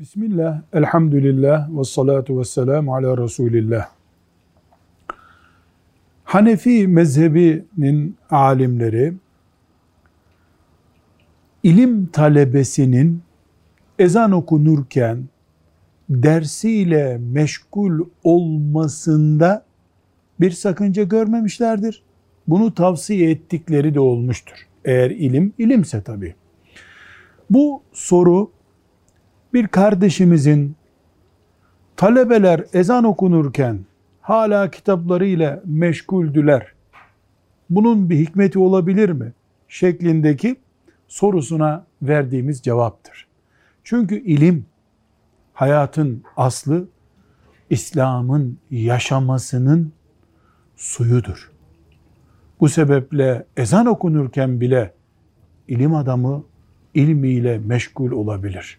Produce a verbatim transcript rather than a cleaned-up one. Bismillah, elhamdülillah, ve salatu ve selamu ala Resulillah. Hanefi mezhebinin alimleri, ilim talebesinin ezan okunurken dersiyle meşgul olmasında bir sakınca görmemişlerdir. Bunu tavsiye ettikleri de olmuştur. Eğer ilim, ilimse tabii. Bu soru, bir kardeşimizin talebeler ezan okunurken hala kitaplarıyla meşguldüler, bunun bir hikmeti olabilir mi? Şeklindeki sorusuna verdiğimiz cevaptır. Çünkü ilim, hayatın aslı, İslam'ın yaşamasının suyudur. Bu sebeple ezan okunurken bile ilim adamı ilmiyle meşgul olabilir.